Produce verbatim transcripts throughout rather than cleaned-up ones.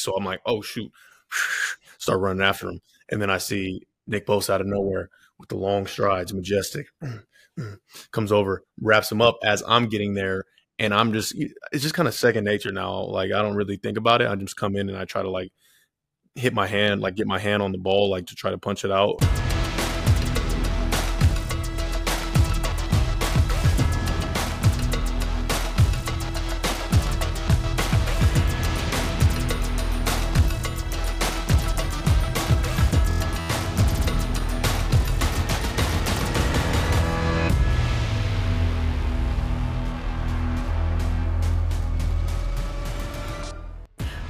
So I'm like, oh, shoot. Start running after him. And then I see Nick Bosa out of nowhere with the long strides, majestic, comes over, wraps him up as I'm getting there. And I'm just – it's just kind of second nature now. Like, I don't really think about it. I just come in and I try to, like, hit my hand, like, get my hand on the ball, like, to try to punch it out.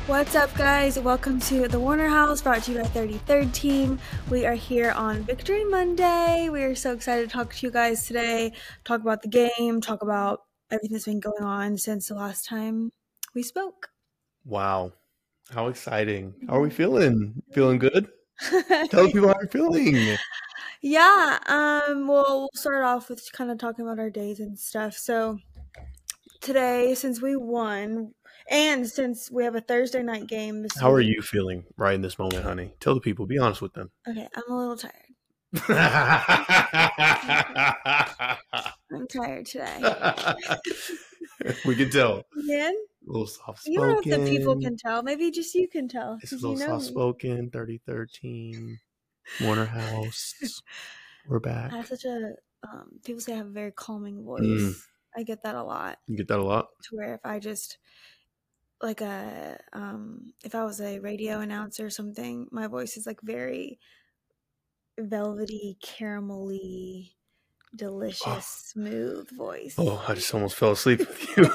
What's up, guys? Welcome to the Warner House, brought to you by thirty-third Team. We are here on Victory Monday. We are so excited to talk to you guys today, talk about the game, talk about everything that's been going on since the last time we spoke. Wow. How exciting. How are we feeling? Feeling good? Tell the people how you're feeling. Yeah. Um, well, we'll start off with kind of talking about our days and stuff. So today, since we won... And since we have a Thursday night game. This How week, are you feeling right in this moment, honey? Tell the people. Be honest with them. Okay, I'm a little tired. I'm tired today. We can tell. Yeah. A little soft-spoken. You don't know if the people can tell. Maybe just you can tell. It's a little you know soft-spoken, thirty-third Team, Warner House. We're back. I have such a um, – people say I have a very calming voice. Mm. I get that a lot. You get that a lot? To where if I just – like a um if I was a radio announcer or something, my voice is like very velvety, caramelly, delicious, oh. smooth voice. Oh, I just almost fell asleep with you.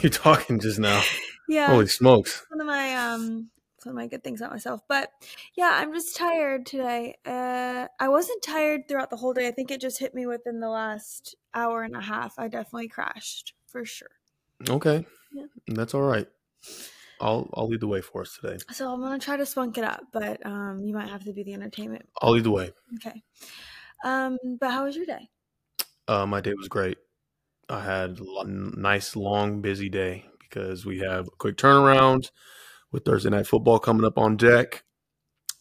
You're talking just now. Yeah. Holy smokes. One of my um one of my good things about myself. But yeah, I'm just tired today. Uh I wasn't tired throughout the whole day. I think it just hit me within the last hour and a half. I definitely crashed for sure. Okay. Yeah. That's all right. I'll I'll lead the way for us today. So I'm gonna try to spunk it up, but um, you might have to be the entertainment. I'll lead the way. Okay. Um, but how was your day? Uh, my day was great. I had a nice, long, busy day because we have a quick turnaround with Thursday Night Football coming up on deck.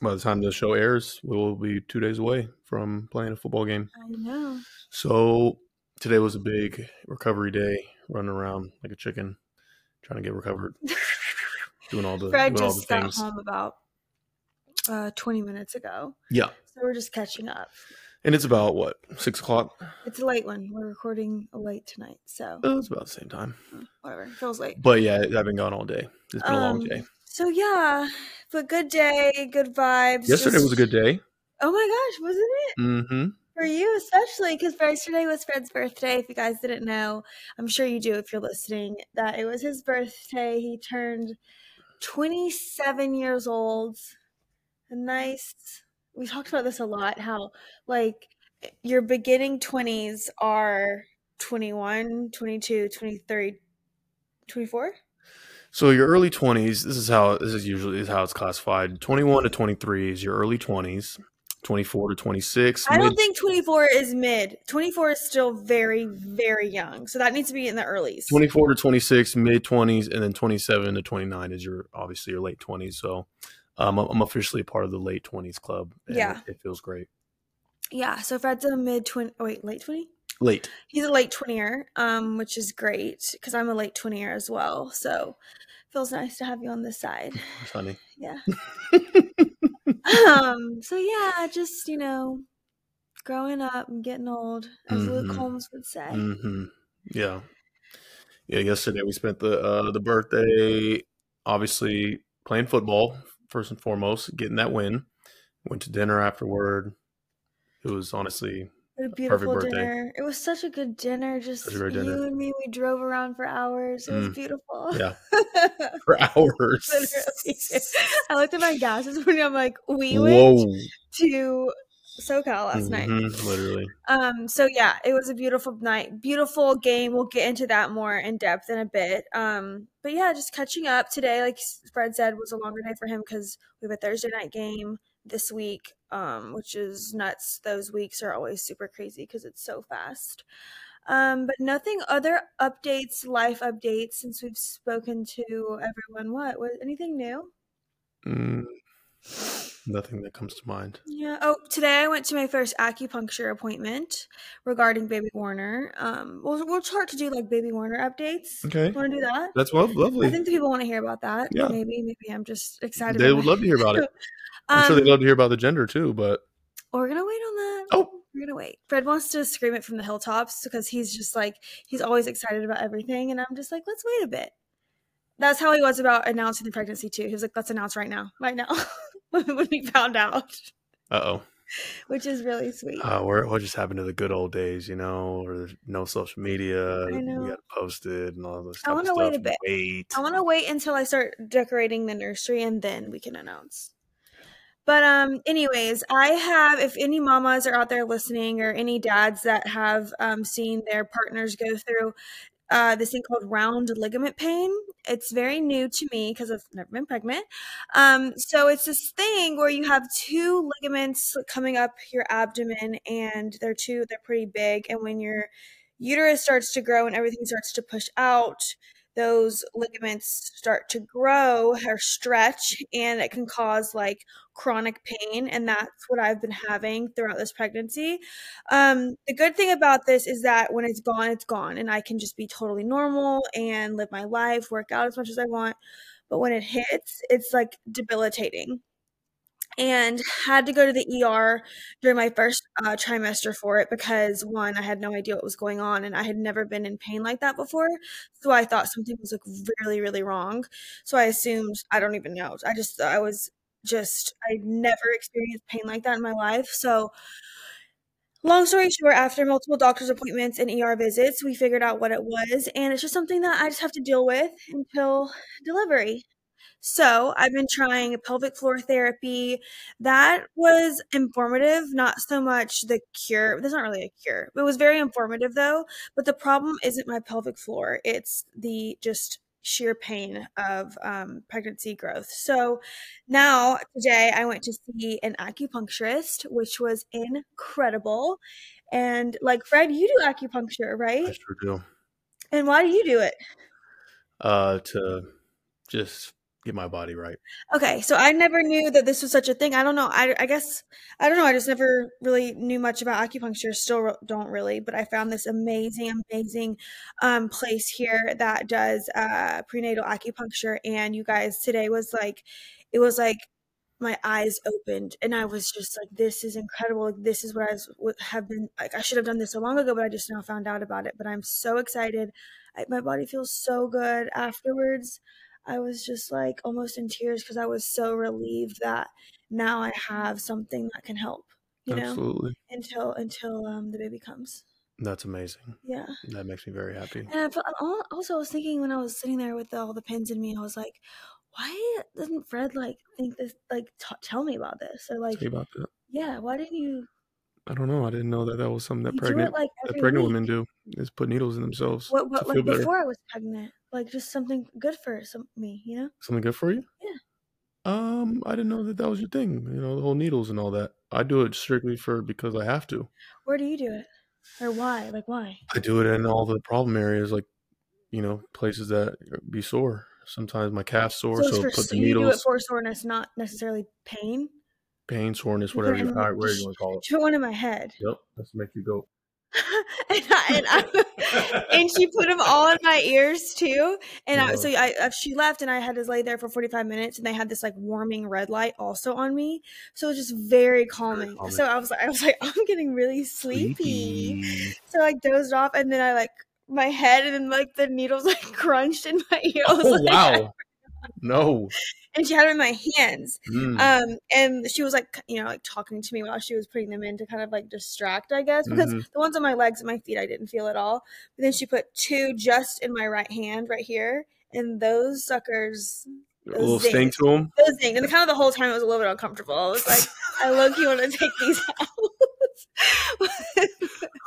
By the time the show airs, we will be two days away from playing a football game. I know. So today was a big recovery day, running around like a chicken. Trying to get recovered, doing all the Fred doing all the things. Fred just got home about uh, twenty minutes ago. Yeah. So we're just catching up. And it's about, what, six o'clock? It's a late one. We're recording late tonight, so. It was about the same time. Whatever. It feels late. But, yeah, I've been gone all day. It's been um, a long day. So, yeah. But good day, good vibes. Yesterday just... was a good day. Oh, my gosh. Wasn't it? Mm-hmm. For you especially, because yesterday was Fred's birthday. If you guys didn't know, I'm sure you do if you're listening, that it was his birthday. He turned twenty-seven years old. A nice – we talked about this a lot, how, like, your beginning twenties are twenty-one, twenty-two, twenty-three, twenty-four? So your early twenties, this is how – this is usually how it's classified. twenty-one to twenty-three is your early twenties. twenty-four to twenty-six. I don't mid- think twenty-four is mid. twenty-four is still very, very young. So that needs to be in the earlies. twenty-four to twenty-six, mid-twenties, and then twenty-seven to twenty-nine is your obviously your late twenties. So um, I'm officially part of the late twenties club. And yeah. It, it feels great. Yeah. So Fred's a mid-twenty. Oh, wait, late twenty? Late. He's a late twenty-er, um, which is great because I'm a late twenty-er as well. So it feels nice to have you on this side. Funny. Yeah. Um, so yeah, just, you know, growing up and getting old, as mm-hmm. Luke Holmes would say. Mm-hmm. Yeah. Yeah. Yesterday we spent the, uh, the birthday, obviously playing football first and foremost, getting that win, went to dinner afterward. It was honestly a beautiful perfect birthday. Dinner. It was such a good dinner. Just you dinner. and me, we drove around for hours. It mm. was beautiful. Yeah. For hours. Literally. I looked at my gas this morning. I'm like, we Whoa. went to SoCal last mm-hmm. night. Literally. Um, so yeah, it was a beautiful night. Beautiful game. We'll get into that more in depth in a bit. Um, but yeah, just catching up today, like Fred said, was a longer day for him because we have a Thursday night game this week, um, which is nuts. Those weeks are always super crazy because it's so fast. Um, but nothing other updates, life updates since we've spoken to everyone. What was anything new? Mm, nothing that comes to mind. Yeah. Oh, today I went to my first acupuncture appointment regarding Baby Warner. Um, we'll we'll start to do like Baby Warner updates. Okay. Want to do that? That's well, lovely. I think the people want to hear about that. Yeah. Maybe maybe I'm just excited. They would love to hear about it. I'm um, sure they'd love to hear about the gender too, but we're gonna wait on that. Oh. We're gonna wait. Fred wants to scream it from the hilltops because he's just like he's always excited about everything, and I'm just like, let's wait a bit. That's how he was about announcing the pregnancy too. He was like, let's announce right now, right now, when we found out. Uh oh. Which is really sweet. Uh, we're, what just happened to the good old days, you know? Or no social media. I know. We got posted and all those. I want to wait a bit. Wait. I want to wait until I start decorating the nursery, and then we can announce. But um, anyways, I have, if any mamas are out there listening or any dads that have um, seen their partners go through uh, this thing called round ligament pain, it's very new to me because I've never been pregnant. Um, so it's this thing where you have two ligaments coming up your abdomen, and they're two, they're pretty big. And when your uterus starts to grow and everything starts to push out, those ligaments start to grow or stretch, and it can cause like chronic pain. And that's what I've been having throughout this pregnancy. Um, the good thing about this is that when it's gone, it's gone, and I can just be totally normal and live my life, work out as much as I want. But when it hits, it's like debilitating. And had to go to the E R during my first uh, trimester for it because, one, I had no idea what was going on, and I had never been in pain like that before. So I thought something was like really, really wrong. So I assumed, I don't even know. I just, I was just, I'd never experienced pain like that in my life. So long story short, after multiple doctor's appointments and E R visits, we figured out what it was. And it's just something that I just have to deal with until delivery. So I've been trying pelvic floor therapy. That was informative, not so much the cure. There's not really a cure. It was very informative though. But the problem isn't my pelvic floor. It's the just sheer pain of um, pregnancy growth. So now today I went to see an acupuncturist, which was incredible. And like Fred, you do acupuncture, right? I sure do. And why do you do it? Uh, to just... get my body right. Okay, so I never knew that this was such a thing. I don't know. I, I guess I don't know. I just never really knew much about acupuncture. Still don't really, but I found this amazing, amazing um, place here that does uh, prenatal acupuncture. And you guys, today was like, it was like my eyes opened, and I was just like, "This is incredible! Like, this is what I was, have been like. I should have done this so long ago, but I just now found out about it. But I'm so excited. I, my body feels so good afterwards." I was just like almost in tears because I was so relieved that now I have something that can help, you know, Absolutely. until until um, the baby comes. That's amazing. Yeah. That makes me very happy. And I felt, also I was thinking when I was sitting there with all the pins in me, I was like, why doesn't Fred like think this, like t- tell me about this? Or like, about that. Yeah. Why didn't you? I don't know. I didn't know that that was something that pregnant like that pregnant week. Women do is put needles in themselves. What, what, to feel like better. Before I was pregnant, like just something good for some, me, you know? Something good for you? Yeah. Um, I didn't know that that was your thing. You know, the whole needles and all that. I do it strictly for because I have to. Where do you do it, or why? Like why? I do it in all the problem areas, like you know, places that be sore. Sometimes my calf's sore, so, so for, put the so needles. You do it for soreness, not necessarily pain. Pain, soreness, whatever you, my, whatever you want to call it. Put one in my head. Yep, let's make you go. and, I, and, I, and she put them all in my ears too. And yeah. I, so I, she left, and I had to lay there for forty-five minutes. And they had this like warming red light also on me, so it was just very calming. Very calming. So I was like, I was like, I'm getting really sleepy. sleepy. So I dozed off, and then I like my head, and then like the needles like crunched in my ear. Oh like, wow! No. And she had them in my hands. Mm. Um, and she was like, you know, like talking to me while she was putting them in to kind of like distract, I guess, because mm-hmm. the ones on my legs and my feet, I didn't feel at all. But then she put two just in my right hand right here. And those suckers. Those a little zings, sting to them. Those things. And kind of the whole time it was a little bit uncomfortable. I was like, I low-key want to take these out.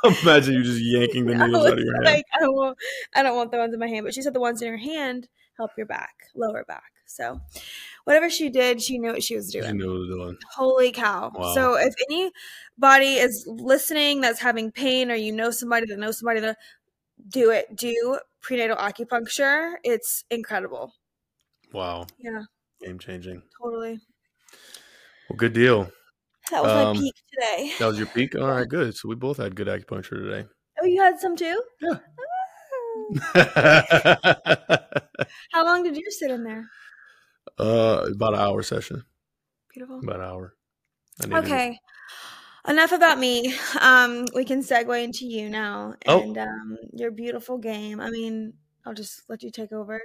Imagine you just yanking the needles out of your hand. Like, I, don't want, I don't want the ones in my hand, but she said the ones in her hand help your back, lower back. So whatever she did, she knew what she was doing. She knew what she was doing. Holy cow. Wow. So if anybody is listening that's having pain, or you know somebody that knows somebody that do it, do prenatal acupuncture. It's incredible. Wow. Yeah. Game changing. Totally. Well, good deal. That was um, my peak today. That was your peak? All right, good. So we both had good acupuncture today. Oh, you had some too? Yeah. Oh. How long did you sit in there? Uh, about an hour session. Beautiful. About an hour. Okay. It. Enough about me. Um, we can segue into you now and oh. um, your beautiful game. I mean, I'll just let you take over.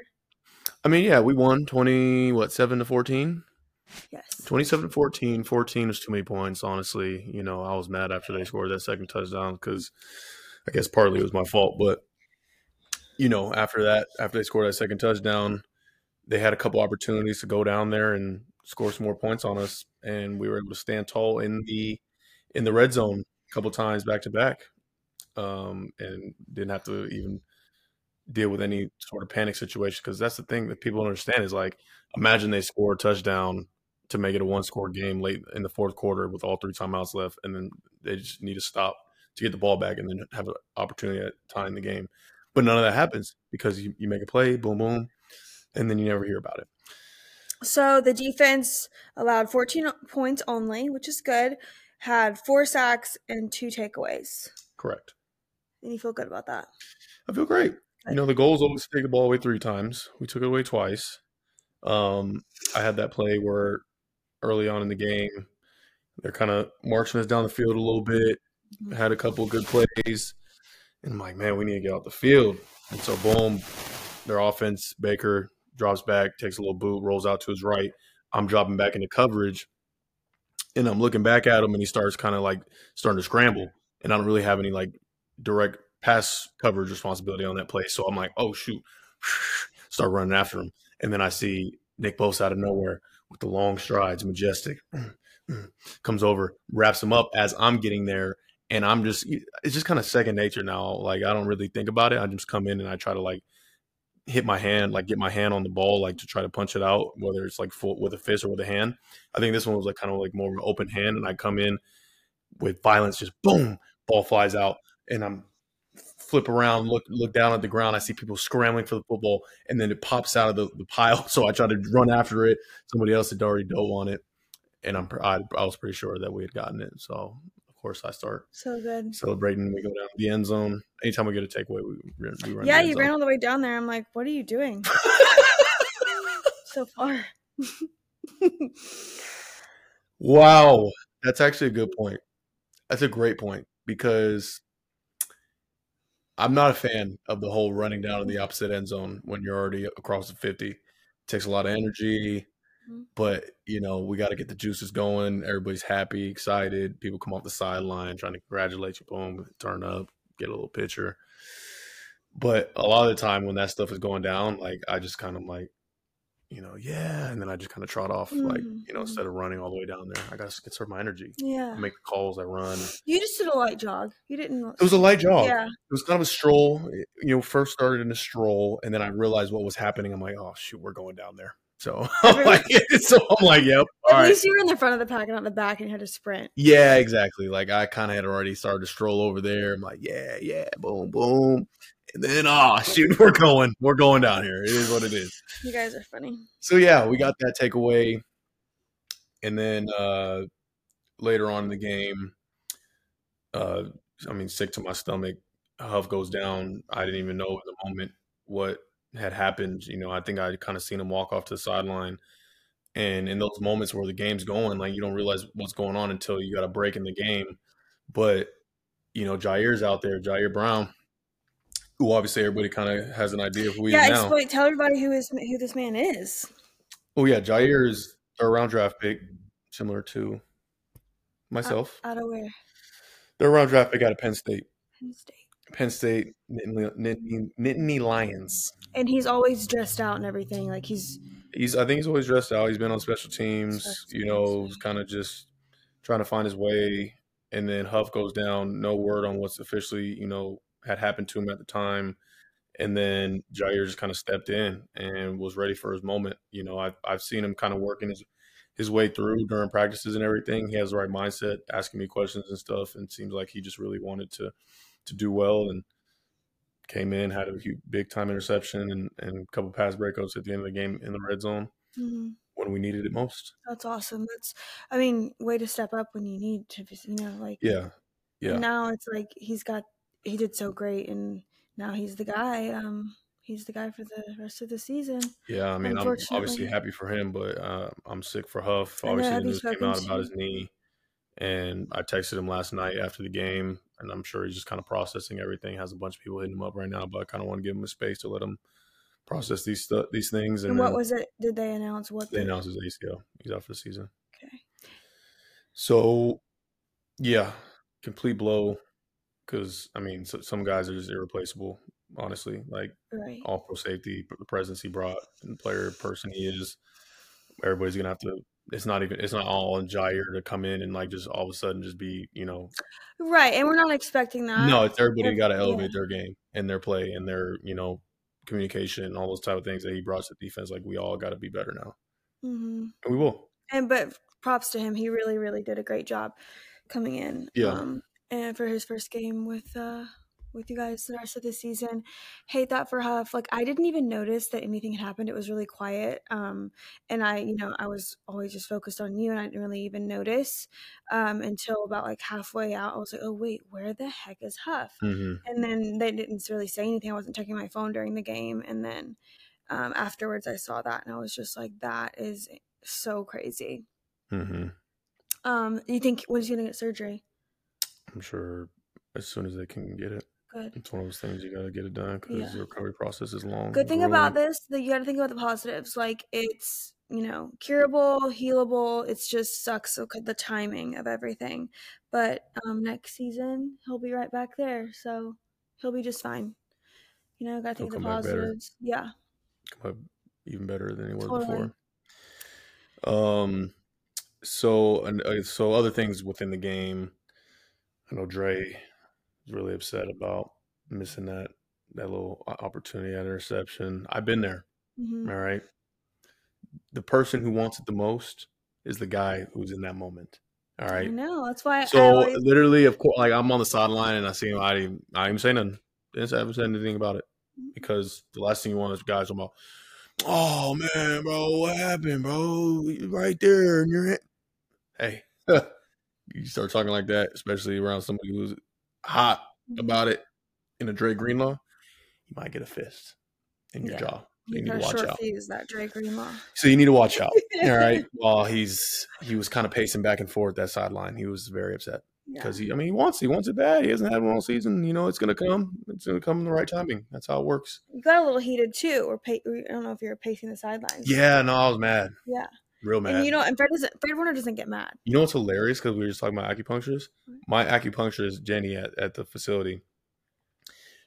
I mean, yeah, we won twenty, what, seven to fourteen. Yes. twenty-seven to fourteen. fourteen was too many points, honestly. You know, I was mad after they scored that second touchdown because I guess partly it was my fault. But, you know, after that, after they scored that second touchdown, they had a couple opportunities to go down there and score some more points on us, and we were able to stand tall in the in the red zone a couple times back to back, um, and didn't have to even deal with any sort of panic situation, because that's the thing that people don't understand is, like, imagine they score a touchdown to make it a one-score game late in the fourth quarter with all three timeouts left, and then they just need to stop to get the ball back and then have an opportunity at tying the game. But none of that happens because you, you make a play, boom, boom, and then you never hear about it. So the defense allowed fourteen points only, which is good, had four sacks and two takeaways. Correct. And you feel good about that? I feel great. You know, the goal is always to take the ball away three times. We took it away twice. Um, I had that play where early on in the game, they're kind of marching us down the field a little bit, had a couple of good plays. And I'm like, man, we need to get out the field. And so, boom, their offense, Baker, drops back, takes a little boot, rolls out to his right. I'm dropping back into coverage. And I'm looking back at him, and he starts kind of like starting to scramble. And I don't really have any like direct – pass coverage responsibility on that play. So I'm like, oh, shoot, start running after him. And then I see Nick Bosa out of nowhere with the long strides, majestic, comes over, wraps him up as I'm getting there. And I'm just, it's just kind of second nature now. Like, I don't really think about it. I just come in and I try to like hit my hand, like get my hand on the ball, like to try to punch it out, whether it's like full, with a fist or with a hand. I think this one was like kind of like more of an open hand. And I come in with violence, just boom, ball flies out. And I'm flip around, look look down at the ground. I see people scrambling for the football, and then it pops out of the, the pile. So I try to run after it. Somebody else had already dove on it, and I'm I, I was pretty sure that we had gotten it. So of course I start so good celebrating. We go down to the end zone. Anytime we get a takeaway, we, we run. Yeah, you ran all the way down there. I'm like, what are you doing? So far. Wow, that's actually a good point. That's a great point, because I'm not a fan of the whole running down to the opposite end zone when you're already across the fifty. It takes a lot of energy, mm-hmm. but, you know, we got to get the juices going. Everybody's happy, excited. People come off the sideline trying to congratulate you, boom, turn up, get a little picture. But a lot of the time when that stuff is going down, like, I just kind of like, you know, yeah. And then I just kind of trot off, mm-hmm. like, you know, instead of running all the way down there, I got to conserve my energy. Yeah. I make the calls, I run. You just did a light jog. You didn't. It was a light jog. Yeah. It was kind of a stroll. It, you know, first started in a stroll, and then I realized what was happening. I'm like, oh, shoot, we're going down there. So, I'm like, so I'm like, yep. All At right. least you were in the front of the pack and not the back, and you had to sprint. Yeah, exactly. Like, I kind of had already started to stroll over there. I'm like, yeah, yeah, boom, boom. And then, oh, shoot, we're going. We're going down here. It is what it is. You guys are funny. So, yeah, we got that takeaway. And then uh, later on in the game, uh, I mean, sick to my stomach, Huff goes down. I didn't even know at the moment what had happened. You know, I think I kind of seen him walk off to the sideline. And in those moments where the game's going, like, you don't realize what's going on until you got a break in the game. But, you know, Ji'Ayir's out there, Ji'Ayir Brown, who obviously everybody kind of has an idea of who he yeah, is now. Yeah, explain, tell everybody who is who this man is. Oh, yeah, Ji'Ayir is a round draft pick, similar to myself. Out, out of where? They're a round draft pick out of Penn State. Penn State. Penn State, Nittany Lions. And he's always dressed out and everything. Like he's – He's. I think he's always dressed out. He's been on special teams, special teams. You know, kind of just trying to find his way. And then Huff goes down, no word on what's officially, you know, had happened to him at the time. And then Ji'Ayir just kind of stepped in and was ready for his moment. You know, I've, I've seen him kind of working his, his way through during practices and everything. He has the right mindset, asking me questions and stuff. And it seems like he just really wanted to, to do well, and came in, had a huge, big time interception and, and a couple pass breakups at the end of the game in the red zone. Mm-hmm. When we needed it most. That's awesome. That's, I mean, way to step up when you need to, you know, like, yeah, yeah. Now it's like, he's got, he did so great. And now he's the guy, um, he's the guy for the rest of the season. Yeah. I mean, I'm obviously happy for him, but uh, I'm sick for Huff. Obviously the news came out about his knee, and I texted him last night after the game, and I'm sure he's just kind of processing everything. Has a bunch of people hitting him up right now, but I kind of want to give him a space to let him process these stu- these things. And, and what then, was it? Did they announce what? They the- announced his A C L. He's out for the season. Okay. So, yeah, complete blow. Because, I mean, so, some guys are just irreplaceable, honestly. Like, right. All pro safety, the presence he brought, and player person he is. Everybody's going to have to – it's not even – it's not all on Ji'Ayir to come in and, like, just all of a sudden just be, you know. Right, and we're not expecting that. No, it's everybody got to elevate yeah. their game and their play and their, you know, communication and all those type of things that he brought to the defense. Like, we all got to be better now. Mm-hmm. And we will. And but props to him. He really, really did a great job coming in. Yeah. Um, and for his first game with uh, with you guys the rest of the season. Hate that for Huff. Like, I didn't even notice that anything had happened. It was really quiet. Um, and I, you know, I was always just focused on you, and I didn't really even notice um, until about, like, halfway out. I was like, oh, wait, where the heck is Huff? Mm-hmm. And then they didn't really say anything. I wasn't checking my phone during the game. And then um, afterwards I saw that, and I was just like, that is so crazy. Mm-hmm. Um, you think – when's he going to get surgery? I'm sure as soon as they can get it. Good. It's one of those things you got to get it done because yeah. the recovery process is long. Good thing about this, that you got to think about the positives. Like, it's, you know, curable, healable. It just sucks, okay, the timing of everything. But um, next season, he'll be right back there. So he'll be just fine. You know, got to think of the positives. Yeah. Come up even better than he was totally. before. Um. So and uh, so other things within the game. I know Dre was really upset about missing that that little opportunity at interception. I've been there, mm-hmm. all right? The person who wants it the most is the guy who's in that moment, all right? I know, that's why so I always... literally, of course, like, I'm on the sideline and I see him. I didn't, I didn't say nothing. I haven't said anything about it because the last thing you want is guys talking about, oh, man, bro, what happened, bro? Right there in your head. Hey. You start talking like that, especially around somebody who's hot about it in a Dre Greenlaw, you might get a fist in your yeah. jaw. You, you need to watch out. Fuse, that Dre Greenlaw. So you need to watch out. All right. Well, he's he was kind of pacing back and forth that sideline. He was very upset because yeah. he, I mean, he wants he wants it bad. He hasn't had one all season. You know, it's gonna come. It's gonna come in the right timing. That's how it works. You got a little heated too, or pa- I don't know if you were pacing the sidelines. Yeah. No, I was mad. Yeah. Real mad. And you know, and Fred doesn't. Fred Warner doesn't get mad. You know what's hilarious? Because we were just talking about acupuncturists. My acupuncturist, Jenny, at, at the facility.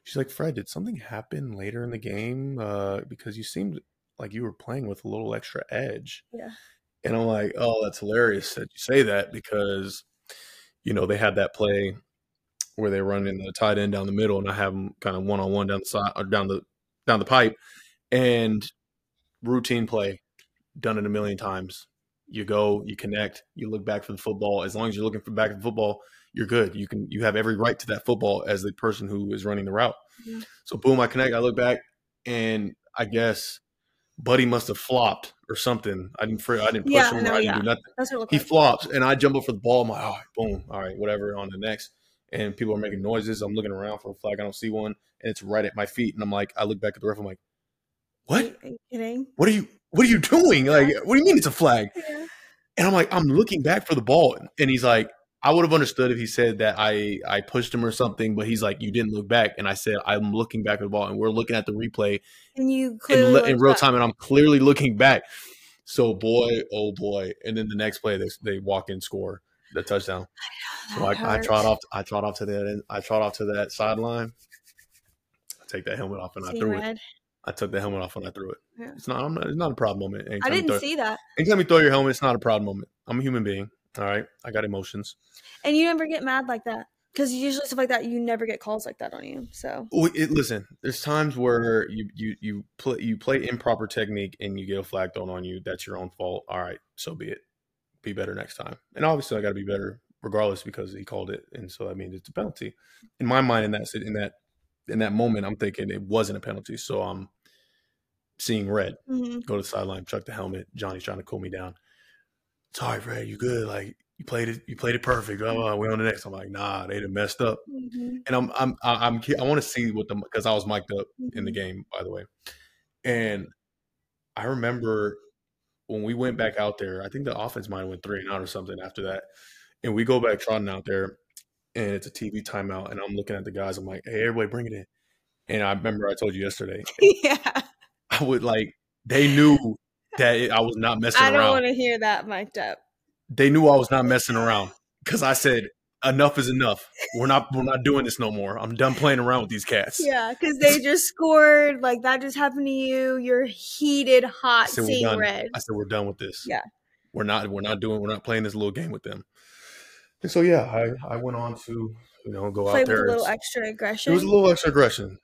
She's like, Fred, did something happen later in the game? Uh, because you seemed like you were playing with a little extra edge. Yeah. And I'm like, oh, that's hilarious that you say that because, you know, they had that play where they run in the tight end down the middle, and I have them kind of one on one down the side, or down the down the pipe, and routine play. Done it a million times. You go, you connect, you look back for the football. As long as you're looking for back for the football, you're good. You can, you have every right to that football as the person who is running the route. Yeah. So boom, I connect, I look back, and I guess Buddy must have flopped or something. I didn't, I didn't push yeah, him. No, I didn't yeah. do nothing. That's what it looked like. He flops, and I jump up for the ball. I'm like, all right, boom, all right, whatever. On the next, and people are making noises. I'm looking around for a flag. I don't see one, and it's right at my feet. And I'm like, I look back at the ref. I'm like, what? Are you kidding? What are you? What are you doing? Like, what do you mean it's a flag? Yeah. And I'm like, I'm looking back for the ball. And he's like, I would have understood if he said that I, I pushed him or something, but he's like, you didn't look back. And I said, I'm looking back at the ball, and we're looking at the replay and you in, in real time, and I'm clearly looking back. So, boy, oh, boy. And then the next play, they, they walk in, score the touchdown. I know, that so I, I trot off I trot off to that I trot off to that sideline. I take that helmet off, and see I threw red. it. I took the helmet off when I threw it. Yeah. It's not. I'm not. It's not a proud moment. Anytime I didn't throw, see that. Anytime you throw your helmet, it's not a proud moment. I'm a human being. All right. I got emotions. And you never get mad like that. Because usually stuff like that, you never get calls like that on you. So it, listen, there's times where you you you play you play improper technique and you get a flag thrown on you. That's your own fault. All right, so be it. Be better next time. And obviously, I got to be better regardless because he called it, and so I mean, it's a penalty. In my mind, in that in that in that moment, I'm thinking it wasn't a penalty. So I'm seeing red. Mm-hmm. Go to the sideline, chuck the helmet. Johnny's trying to cool me down. Sorry, Fred. You good? Like. You played it. You played it perfect. Oh, we on the next. I'm like, nah, they'd have messed up. Mm-hmm. And I'm, I'm, I'm, I want to see what the because I was mic'd up mm-hmm. in the game, by the way. And I remember when we went back out there. I think the offense might have went three and out or something after that. And we go back trotting out there, and it's a T V timeout. And I'm looking at the guys. I'm like, hey, everybody, bring it in. And I remember I told you yesterday. Yeah. I would like they knew that it, I was not messing around. I don't around. want to hear that mic'd up. They knew I was not messing around because I said enough is enough. We're not we're not doing this no more. I'm done playing around with these cats. Yeah, because they just scored. Like that just happened to you. You're heated, hot, seeing red. I said we're done with this. Yeah, we're not we're not doing we're not playing this little game with them. And so yeah, I, I went on to you know go Play out there. Play with a little extra aggression. It was a little extra aggression.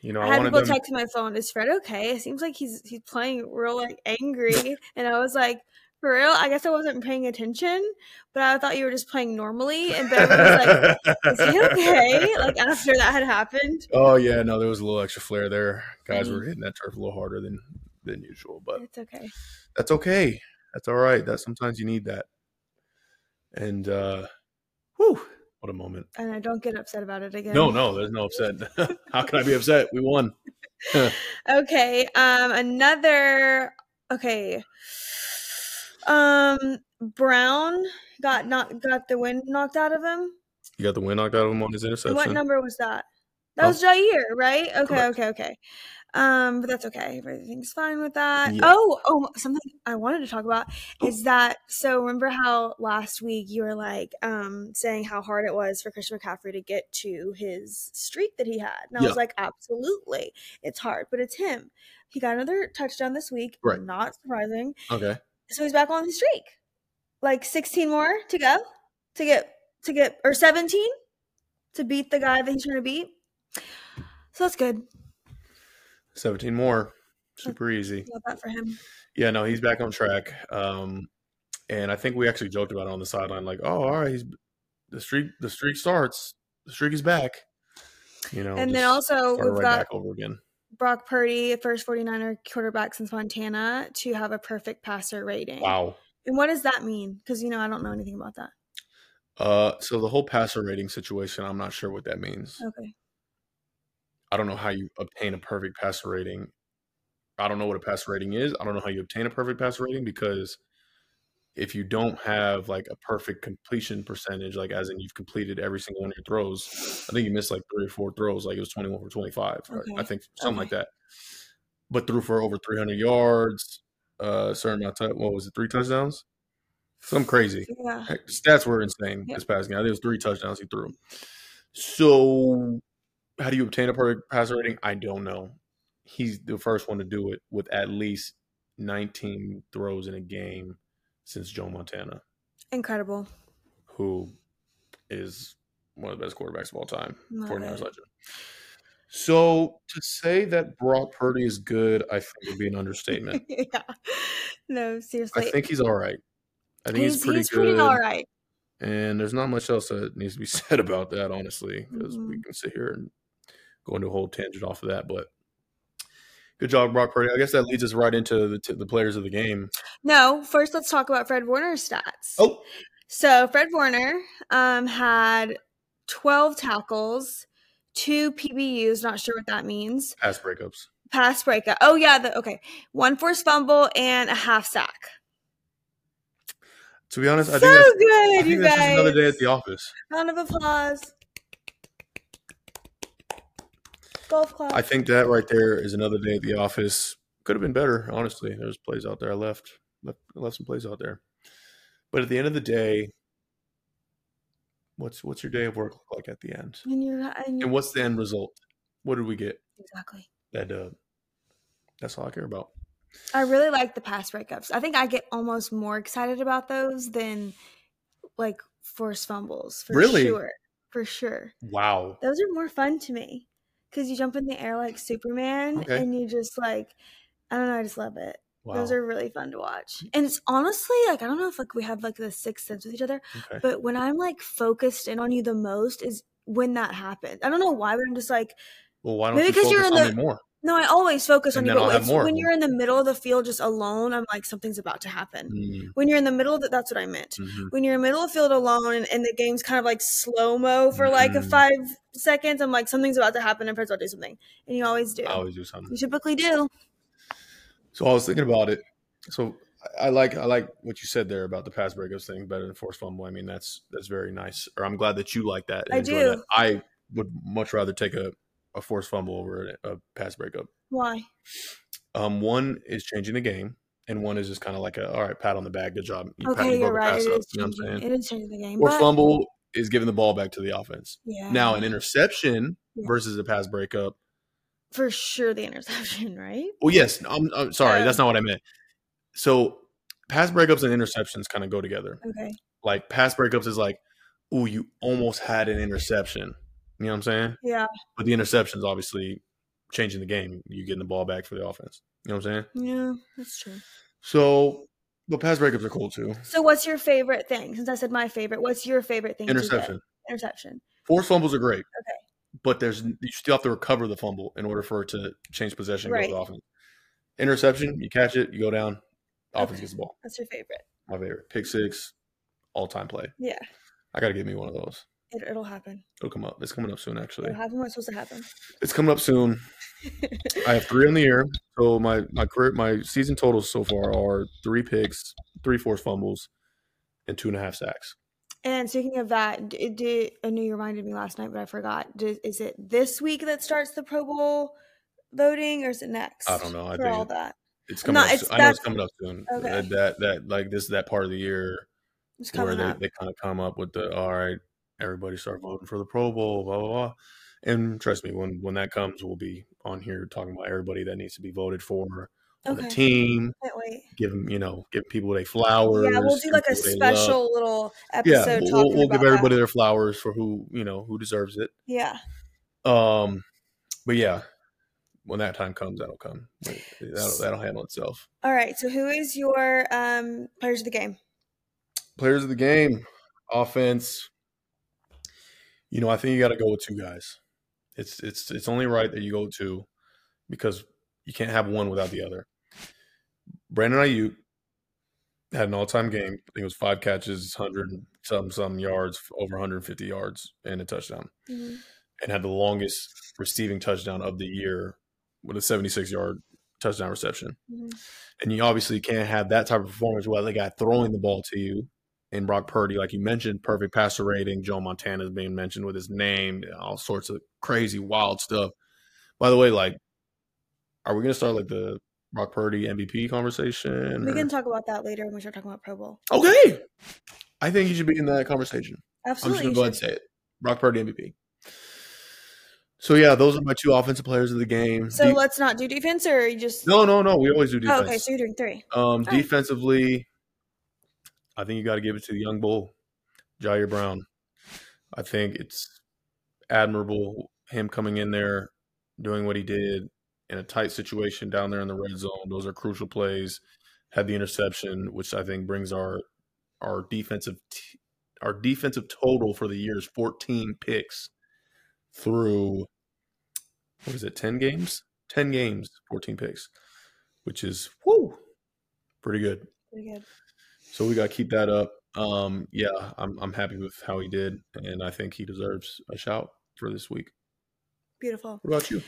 You know, I, I had to go text my phone. Is Fred okay? It seems like he's he's playing real like angry, and I was like. For real, I guess I wasn't paying attention, but I thought you were just playing normally. And Ben was like, is he okay? Like, after that had happened. Oh, yeah. No, there was a little extra flair there. Guys mm-hmm. were hitting that turf a little harder than, than usual. But it's okay. That's okay. That's all right. That sometimes you need that. And, uh, whew, what a moment. And I don't get upset about it again. No, no, there's no upset. How can I be upset? We won. Okay. Um, another. Okay. Um, Brown got not got the wind knocked out of him. You got the wind knocked out of him on his interception. What number was that? That oh. was Ji'Ayir, right? Okay, Correct. okay, okay. Um, but that's okay. Everything's fine with that. Yeah. Oh, oh, something I wanted to talk about is that. So remember how last week you were like, um, saying how hard it was for Christian McCaffrey to get to his streak that he had, and I yeah. was like, absolutely, it's hard, but it's him. He got another touchdown this week. Right. Not surprising. Okay. So he's back on the streak, like sixteen more to go to get to get or seventeen to beat the guy that he's trying to beat. So that's good. seventeen more, super that's, easy. Love that for him. Yeah, no, he's back on track. Um, and I think we actually joked about it on the sideline, like, oh, all right, he's the streak. The streak starts. The streak is back. You know, and then also we've right got back over again. Brock Purdy, first forty-niner quarterback since Montana to have a perfect passer rating. Wow. And what does that mean? Because, you know, I don't know anything about that. Uh, so the whole passer rating situation, I'm not sure what that means. Okay. I don't know how you obtain a perfect passer rating. I don't know what a passer rating is. I don't know how you obtain a perfect passer rating because if you don't have, like, a perfect completion percentage, like, as in you've completed every single one of your throws, I think you missed, like, three or four throws. Like, it was twenty-one for twenty-five, right? Okay. I think something okay. like that. But threw for over three hundred yards, uh, certain amount of time. What was it, three touchdowns? Something crazy. Yeah. Heck, stats were insane yep. this past game. I think it was three touchdowns he threw. So how do you obtain a perfect passer rating? I don't know. He's the first one to do it with at least nineteen throws in a game. Since Joe Montana. Incredible. Who is one of the best quarterbacks of all time. forty-niners legend. So to say that Brock Purdy is good, I think would be an understatement. yeah. No, seriously. I think he's all right. I think he's, he's pretty he's good. He's pretty all right. And there's not much else that needs to be said about that, honestly. Because mm-hmm. we can sit here and go into a whole tangent off of that. But good job, Brock Purdy. I guess that leads us right into the, t- the players of the game. No, first let's talk about Fred Warner's stats. Oh. So Fred Warner um, had twelve tackles, two P B Us. Not sure what that means. Pass breakups. Pass breakup. Oh, yeah. The, okay. One forced fumble and a half sack. To be honest, I so think that's, good, I think you that's guys. Just another day at the office. Round of applause. Golf club. I think that right there is another day at the office. Could have been better, honestly. There's plays out there. I left, left, left some plays out there. But at the end of the day, what's what's your day of work look like at the end? And, you're, and, you're, and what's the end result? What did we get? Exactly. That uh, that's all I care about. I really like the pass breakups. I think I get almost more excited about those than like forced fumbles for really? sure. For sure. Wow. Those are more fun to me because you jump in the air like Superman okay. and you just like, I don't know, I just love it. Wow. Those are really fun to watch. And it's honestly like, I don't know if like we have like the sixth sense with each other, okay. but when I'm like focused in on you the most is when that happens. I don't know why, but I'm just like, well, why don't maybe you because focus you're in on the, me more? No, I always focus and on you. But when you're in the middle of the field just alone, I'm like, something's about to happen. Mm-hmm. When you're in the middle of it, that's what I meant. Mm-hmm. When you're in the middle of the field alone and, and the game's kind of like slow-mo for mm-hmm. like a five seconds, I'm like, something's about to happen and Fred's about to do something. And you always do. I always do something. You typically do. So I was thinking about it. So I like I like what you said there about the pass breakups thing better than forced fumble. I mean, that's that's very nice. Or I'm glad that you like that. And I do. That. I would much rather take a – a forced fumble over a pass breakup. Why? Um, one is changing the game, and one is just kind of like a all right, pat on the back, good job. You okay, you're right. Pass it, up, is you know what I'm saying? It is changing the game. Forced but... fumble is giving the ball back to the offense. Yeah. Now an interception yeah. versus a pass breakup. For sure, the interception, right? Well, yes. I'm, I'm sorry, um, that's not what I meant. So pass breakups and interceptions kind of go together. Okay. Like pass breakups is like, ooh, you almost had an interception. You know what I'm saying? Yeah. But the interception's obviously changing the game. You getting the ball back for the offense. You know what I'm saying? Yeah, that's true. So, but pass breakups are cool too. So, what's your favorite thing? Since I said my favorite, what's your favorite thing? Interception. Interception. Forced fumbles are great. Okay. But there's you still have to recover the fumble in order for it to change possession and right. go to the offense. Interception, you catch it, you go down, offense okay. gets the ball. That's your favorite. My favorite. Pick six, all-time play. Yeah. I got to give me one of those. It, it'll happen. It'll come up. It's coming up soon, actually. It'll happen. What's supposed to happen? It's coming up soon. I have three in the year. So my my career, my season totals so far are three picks, three forced fumbles, and two and a half sacks. And speaking of that, it did, I knew you reminded me last night, but I forgot. Did, is it this week that starts the Pro Bowl voting, or is it next? I don't know. I for think all it, that it's coming. Not, up, it's I know that, it's coming up soon. Okay. That, that that like this that part of the year it's where they, they kind of come up with the all right. Everybody start voting for the Pro Bowl, blah, blah, blah. And trust me, when, when that comes, we'll be on here talking about everybody that needs to be voted for on okay. the team. Can't wait. Give them, you know, give people their flowers. Yeah, we'll do like a special little episode. Yeah, we'll, we'll, we'll give everybody that. Their flowers for who, you know, who deserves it. Yeah. Um, but yeah, when that time comes, that'll come. That'll, that'll handle itself. All right. So who is your um, players of the game? Players of the game, offense. You know, I think you got to go with two guys. It's it's it's only right that you go with two because you can't have one without the other. Brandon Aiyuk had an all-time game. I think it was five catches, one hundred some some yards, over one hundred fifty yards, and a touchdown. Mm-hmm. And had the longest receiving touchdown of the year with a seventy-six-yard touchdown reception. Mm-hmm. And you obviously can't have that type of performance without the guy throwing the ball to you. And Brock Purdy, like you mentioned, perfect passer rating. Joe Montana is being mentioned with his name, all sorts of crazy, wild stuff. By the way, like, are we going to start like the Brock Purdy M V P conversation? We or? Can talk about that later when we start talking about Pro Bowl. Okay. I think you should be in that conversation. Absolutely. I'm just going to go ahead and say it. Brock Purdy M V P. So, yeah, those are my two offensive players of the game. So, De- let's not do defense or you just – No, no, no. We always do defense. Oh, okay, so you're doing three. Um, oh. Defensively – I think you got to give it to the young bull, Ji'Ayir Brown. I think it's admirable him coming in there, doing what he did in a tight situation down there in the red zone. Those are crucial plays. Had the interception, which I think brings our our defensive t- our defensive total for the year is fourteen picks through what is it? Ten games? Ten games, fourteen picks, which is whoo, pretty good. Pretty good. So we got to keep that up. Um, yeah, I'm I'm happy with how he did, and I think he deserves a shout for this week. Beautiful. What about you?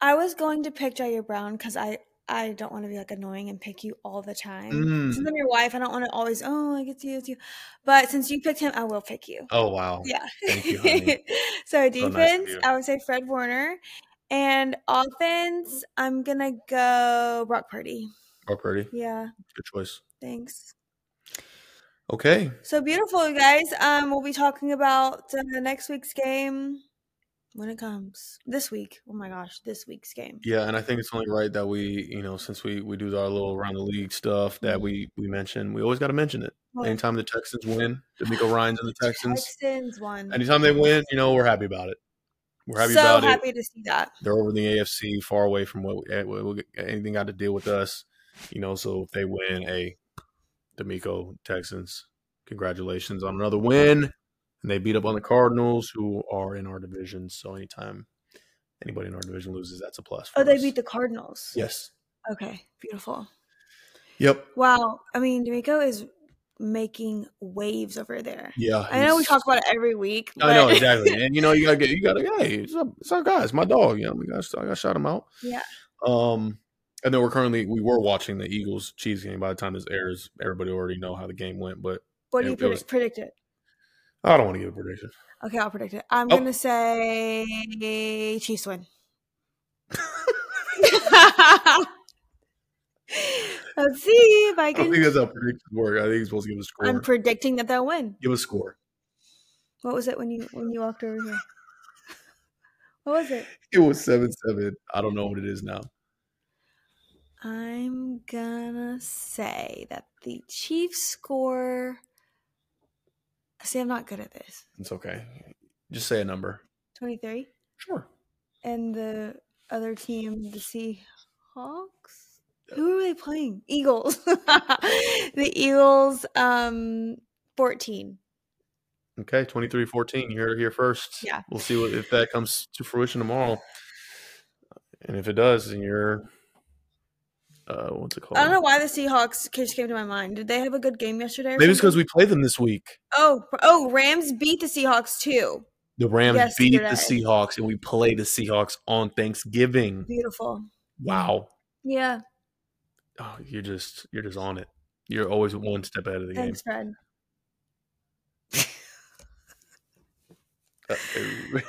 I was going to pick Ji'Ayir Brown because I, I don't want to be like annoying and pick you all the time. Mm. Since I'm your wife, I don't want to always, oh, I get to you, it's you. But since you picked him, I will pick you. Oh, wow. Yeah. Thank you, honey. So defense, so nice I would say Fred Warner. And offense, I'm going to go Brock Purdy. Brock Purdy? Yeah. Good choice. Thanks. Okay. So beautiful, you guys. Um, we'll be talking about uh, next week's game. when it comes this week. Oh my gosh, this week's game. Yeah, and I think it's only right that we, you know, since we, we do our little around the league stuff that we, we mention, we always got to mention it. Well, anytime the Texans win, D'Amico Ryans and the Texans. Texans won. Anytime they win, you know, we're happy about it. We're happy so about happy it. So happy to see that. They're over in the A F C, far away from what we, we'll get, anything got to deal with us, you know, so if they win, hey, D'Amico, Texans, congratulations on another win. And they beat up on the Cardinals, who are in our division. So anytime anybody in our division loses, that's a plus for us. Oh, they beat the Cardinals? Yes. Okay, beautiful. Yep. Wow. I mean, D'Amico is making waves over there. Yeah. I know we talk about it every week. But... I know, exactly. And, you know, you got to get – you got to – hey, it's, up, it's our guy. It's my dog. You know, we got, I got to shout him out. Yeah. Um, and then we're currently – we were watching the Eagles-Chiefs game. By the time this airs, everybody already know how the game went. But what do you predict? Was, predict it? I don't want to give a prediction. Okay, I'll predict it. I'm oh. going to say Chiefs win. Let's see if I can. I don't think that's how predictions work. I think you're supposed to give a score. I'm predicting that they'll win. Give a score. What was it when you when you walked over here? What was it? It was seven seven. I don't know what it is now. I'm going to say that the Chiefs score... See, I'm not good at this. It's okay. Just say a number. twenty-three? Sure. And the other team, the Seahawks? Who are they playing? Eagles. The Eagles, um, fourteen. Okay, twenty-three fourteen. You heard it here first. Yeah. We'll see what, if that comes to fruition tomorrow. And if it does, then you're uh, – what's it called? I don't know why the Seahawks just came to my mind. Did they have a good game yesterday? Or Maybe something? It's because we played them this week. Oh, oh! Rams beat the Seahawks too. The Rams yesterday. beat the Seahawks, and we play the Seahawks on Thanksgiving. Beautiful. Wow. Yeah. Oh, you're just you're just on it. You're always one step ahead of the Thanks, game. Thanks, Fred.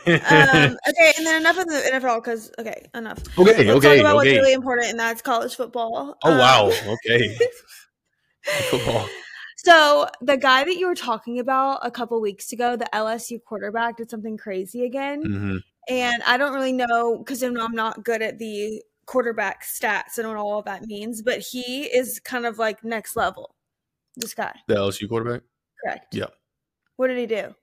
um, okay, and then enough of the N F L because okay, enough. Okay, Let's okay, talk about okay. what's really important, and that's college football. Oh um, wow! Okay. Football. So the guy that you were talking about a couple weeks ago, the L S U quarterback, did something crazy again. Mm-hmm. And I don't really know because I'm not good at the quarterback stats. I don't know all that means. But he is kind of like next level, this guy. The L S U quarterback? Correct. Yeah. What did he do?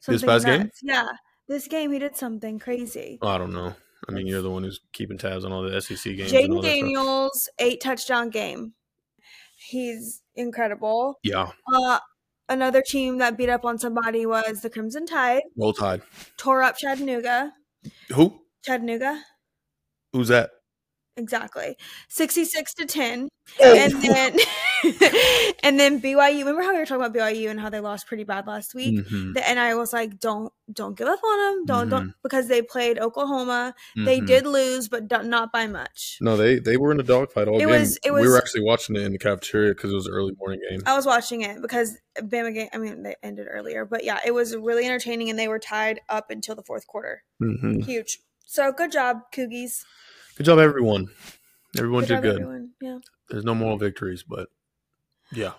Something this past nuts. game? Yeah. This game he did something crazy. I don't know. I mean, you're the one who's keeping tabs on all the S E C games. Jaden Daniels, eight-touchdown game. He's incredible. Yeah. Uh, another team that beat up on somebody was the Crimson Tide. Roll Tide. Tore up Chattanooga. Who? Chattanooga. Who's that? Exactly. sixty-six to ten. Oh. And then and then B Y U. Remember how we were talking about B Y U and how they lost pretty bad last week? Mm-hmm. And I was like, don't don't give up on them. Don't mm-hmm. don't because they played Oklahoma. Mm-hmm. They did lose, but not by much. No, they they were in a dogfight all it game. Was, it was, we were actually watching it in the cafeteria because it was an early morning game. I was watching it because Bama game. I mean, they ended earlier, but yeah, it was really entertaining, and they were tied up until the fourth quarter. Mm-hmm. Huge. So good job, Cougies. Good job, everyone. Everyone good did job, good. Everyone. Yeah. There's no moral victories, but yeah.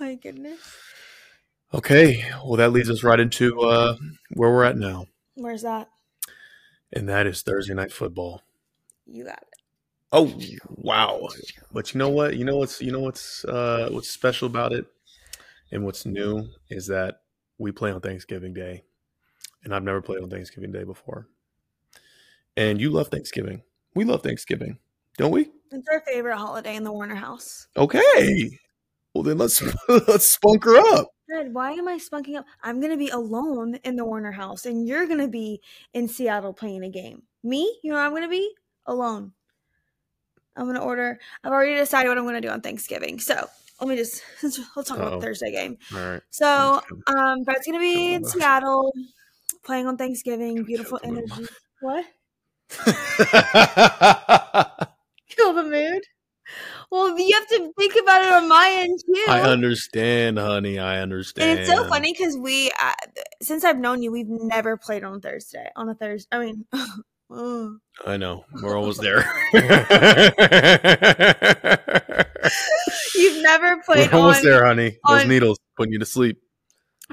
My goodness. Okay. Well, that leads us right into uh, where we're at now. Where's that? And that is Thursday Night Football. You got it. Oh, wow. But you know what? You know what's you know what's uh, what's special about it and what's new is that we play on Thanksgiving Day. And I've never played on Thanksgiving Day before. And you love Thanksgiving. We love Thanksgiving, don't we? It's our favorite holiday in the Warner House. Okay. Well, then let's let's spunk her up. Fred, why am I spunking up? I'm going to be alone in the Warner House, and you're going to be in Seattle playing a game. Me? You know where I'm going to be? Alone. I'm going to order. I've already decided what I'm going to do on Thanksgiving. So let me just – we'll talk Uh-oh. about the Thursday game. All right. So um, Fred's going to be in Seattle playing on Thanksgiving. Beautiful energy. What? Kill the mood. Well, you have to think about it on my end too. I understand, honey. I understand. And it's so funny because we, uh, since I've known you, we've never played on Thursday. On a Thursday, I mean. Oh. I know. We're almost there. You've never played. We're almost on, there, honey. Those on, needles putting you to sleep.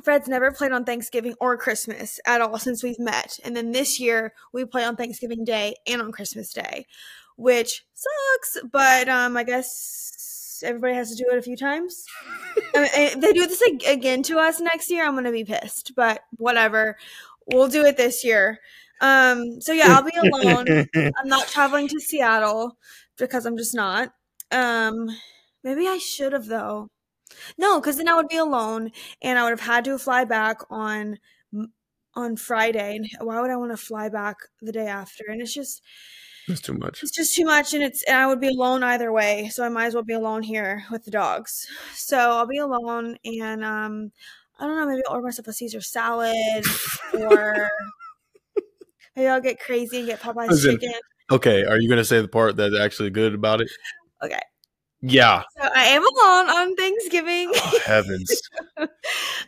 Fred's never played on Thanksgiving or Christmas at all since we've met. And then this year we play on Thanksgiving Day and on Christmas Day, which sucks. But um, I guess everybody has to do it a few times. I mean, if they do this again to us next year, I'm going to be pissed. But whatever. We'll do it this year. Um, so, yeah, I'll be alone. I'm not traveling to Seattle because I'm just not. Um, maybe I should have, though. No, because then I would be alone, and I would have had to fly back on on Friday. And why would I want to fly back the day after? And it's just it's too much. It's just too much, and it's and I would be alone either way. So I might as well be alone here with the dogs. So I'll be alone, and um, I don't know. Maybe I'll order myself a Caesar salad, or maybe I'll get crazy and get Popeye's chicken. Okay, are you going to say the part that's actually good about it? Okay. Yeah. So I am alone on Thanksgiving. Oh, heavens.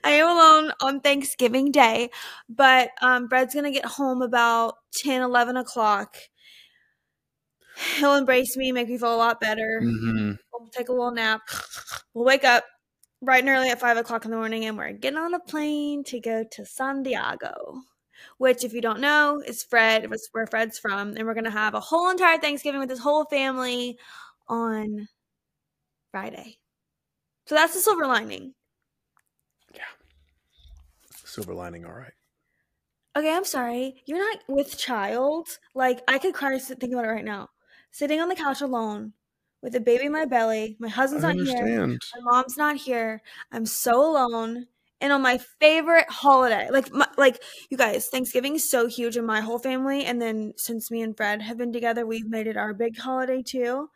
I am alone on Thanksgiving Day, but um, Brad's going to get home about ten, eleven o'clock. He'll embrace me, make me feel a lot better. Mm-hmm. We'll take a little nap. We'll wake up bright and early at five o'clock in the morning, and we're getting on a plane to go to San Diego, which, if you don't know, is Fred, where Fred's from. And we're going to have a whole entire Thanksgiving with his whole family on Friday. So that's the silver lining. Yeah. Silver lining, all right. Okay, I'm sorry. You're not with child. Like, I could cry thinking about it right now. Sitting on the couch alone with a baby in my belly. My husband's not here. My mom's not here. I'm so alone. And on my favorite holiday. Like, my, like you guys, Thanksgiving is so huge in my whole family. And then since me and Fred have been together, we've made it our big holiday too.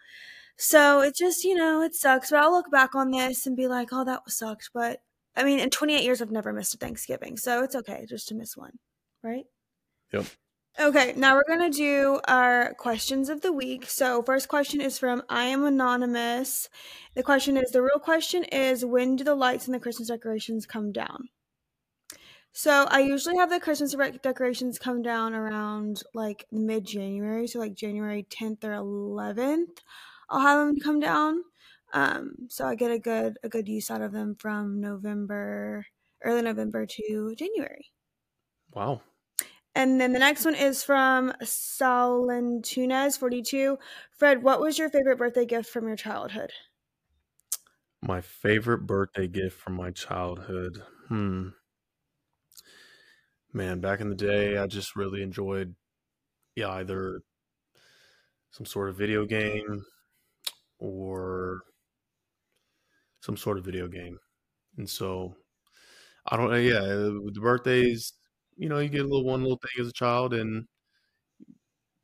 So it just, you know, it sucks. But I'll look back on this and be like, oh, that sucked. But, I mean, in twenty-eight years, I've never missed a Thanksgiving. So it's okay just to miss one, right? Yep. Okay, now we're going to do our questions of the week. So first question is from I Am Anonymous. The question is, the real question is, when do the lights and the Christmas decorations come down? So I usually have the Christmas decorations come down around, like, mid-January. So, like, January tenth or eleventh. I'll have them come down, um, so I get a good a good use out of them from November, early November to January. Wow! And then the next one is from Saulantunes forty-two. Fred, what was your favorite birthday gift from your childhood? My favorite birthday gift from my childhood, hmm, man, back in the day, I just really enjoyed, yeah, either some sort of video game. Or some sort of video game. And so, I don't know. Yeah, the birthdays, you know, you get a little one little thing as a child, and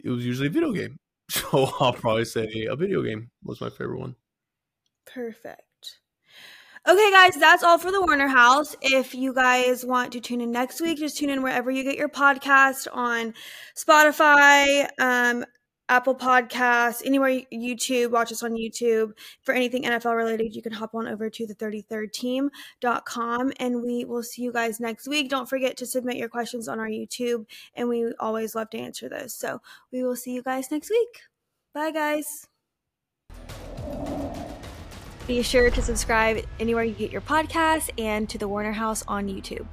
it was usually a video game. So, I'll probably say a video game was my favorite one. Perfect. Okay, guys, that's all for the Warner House. If you guys want to tune in next week, just tune in wherever you get your podcast on Spotify, um, Apple Podcasts, anywhere, YouTube, watch us on YouTube. For anything N F L related, you can hop on over to the thirty-third team dot com, and we will see you guys next week. Don't forget to submit your questions on our YouTube, and we always love to answer those. So we will see you guys next week. Bye, guys. Be sure to subscribe anywhere you get your podcasts and to the Warner House on YouTube.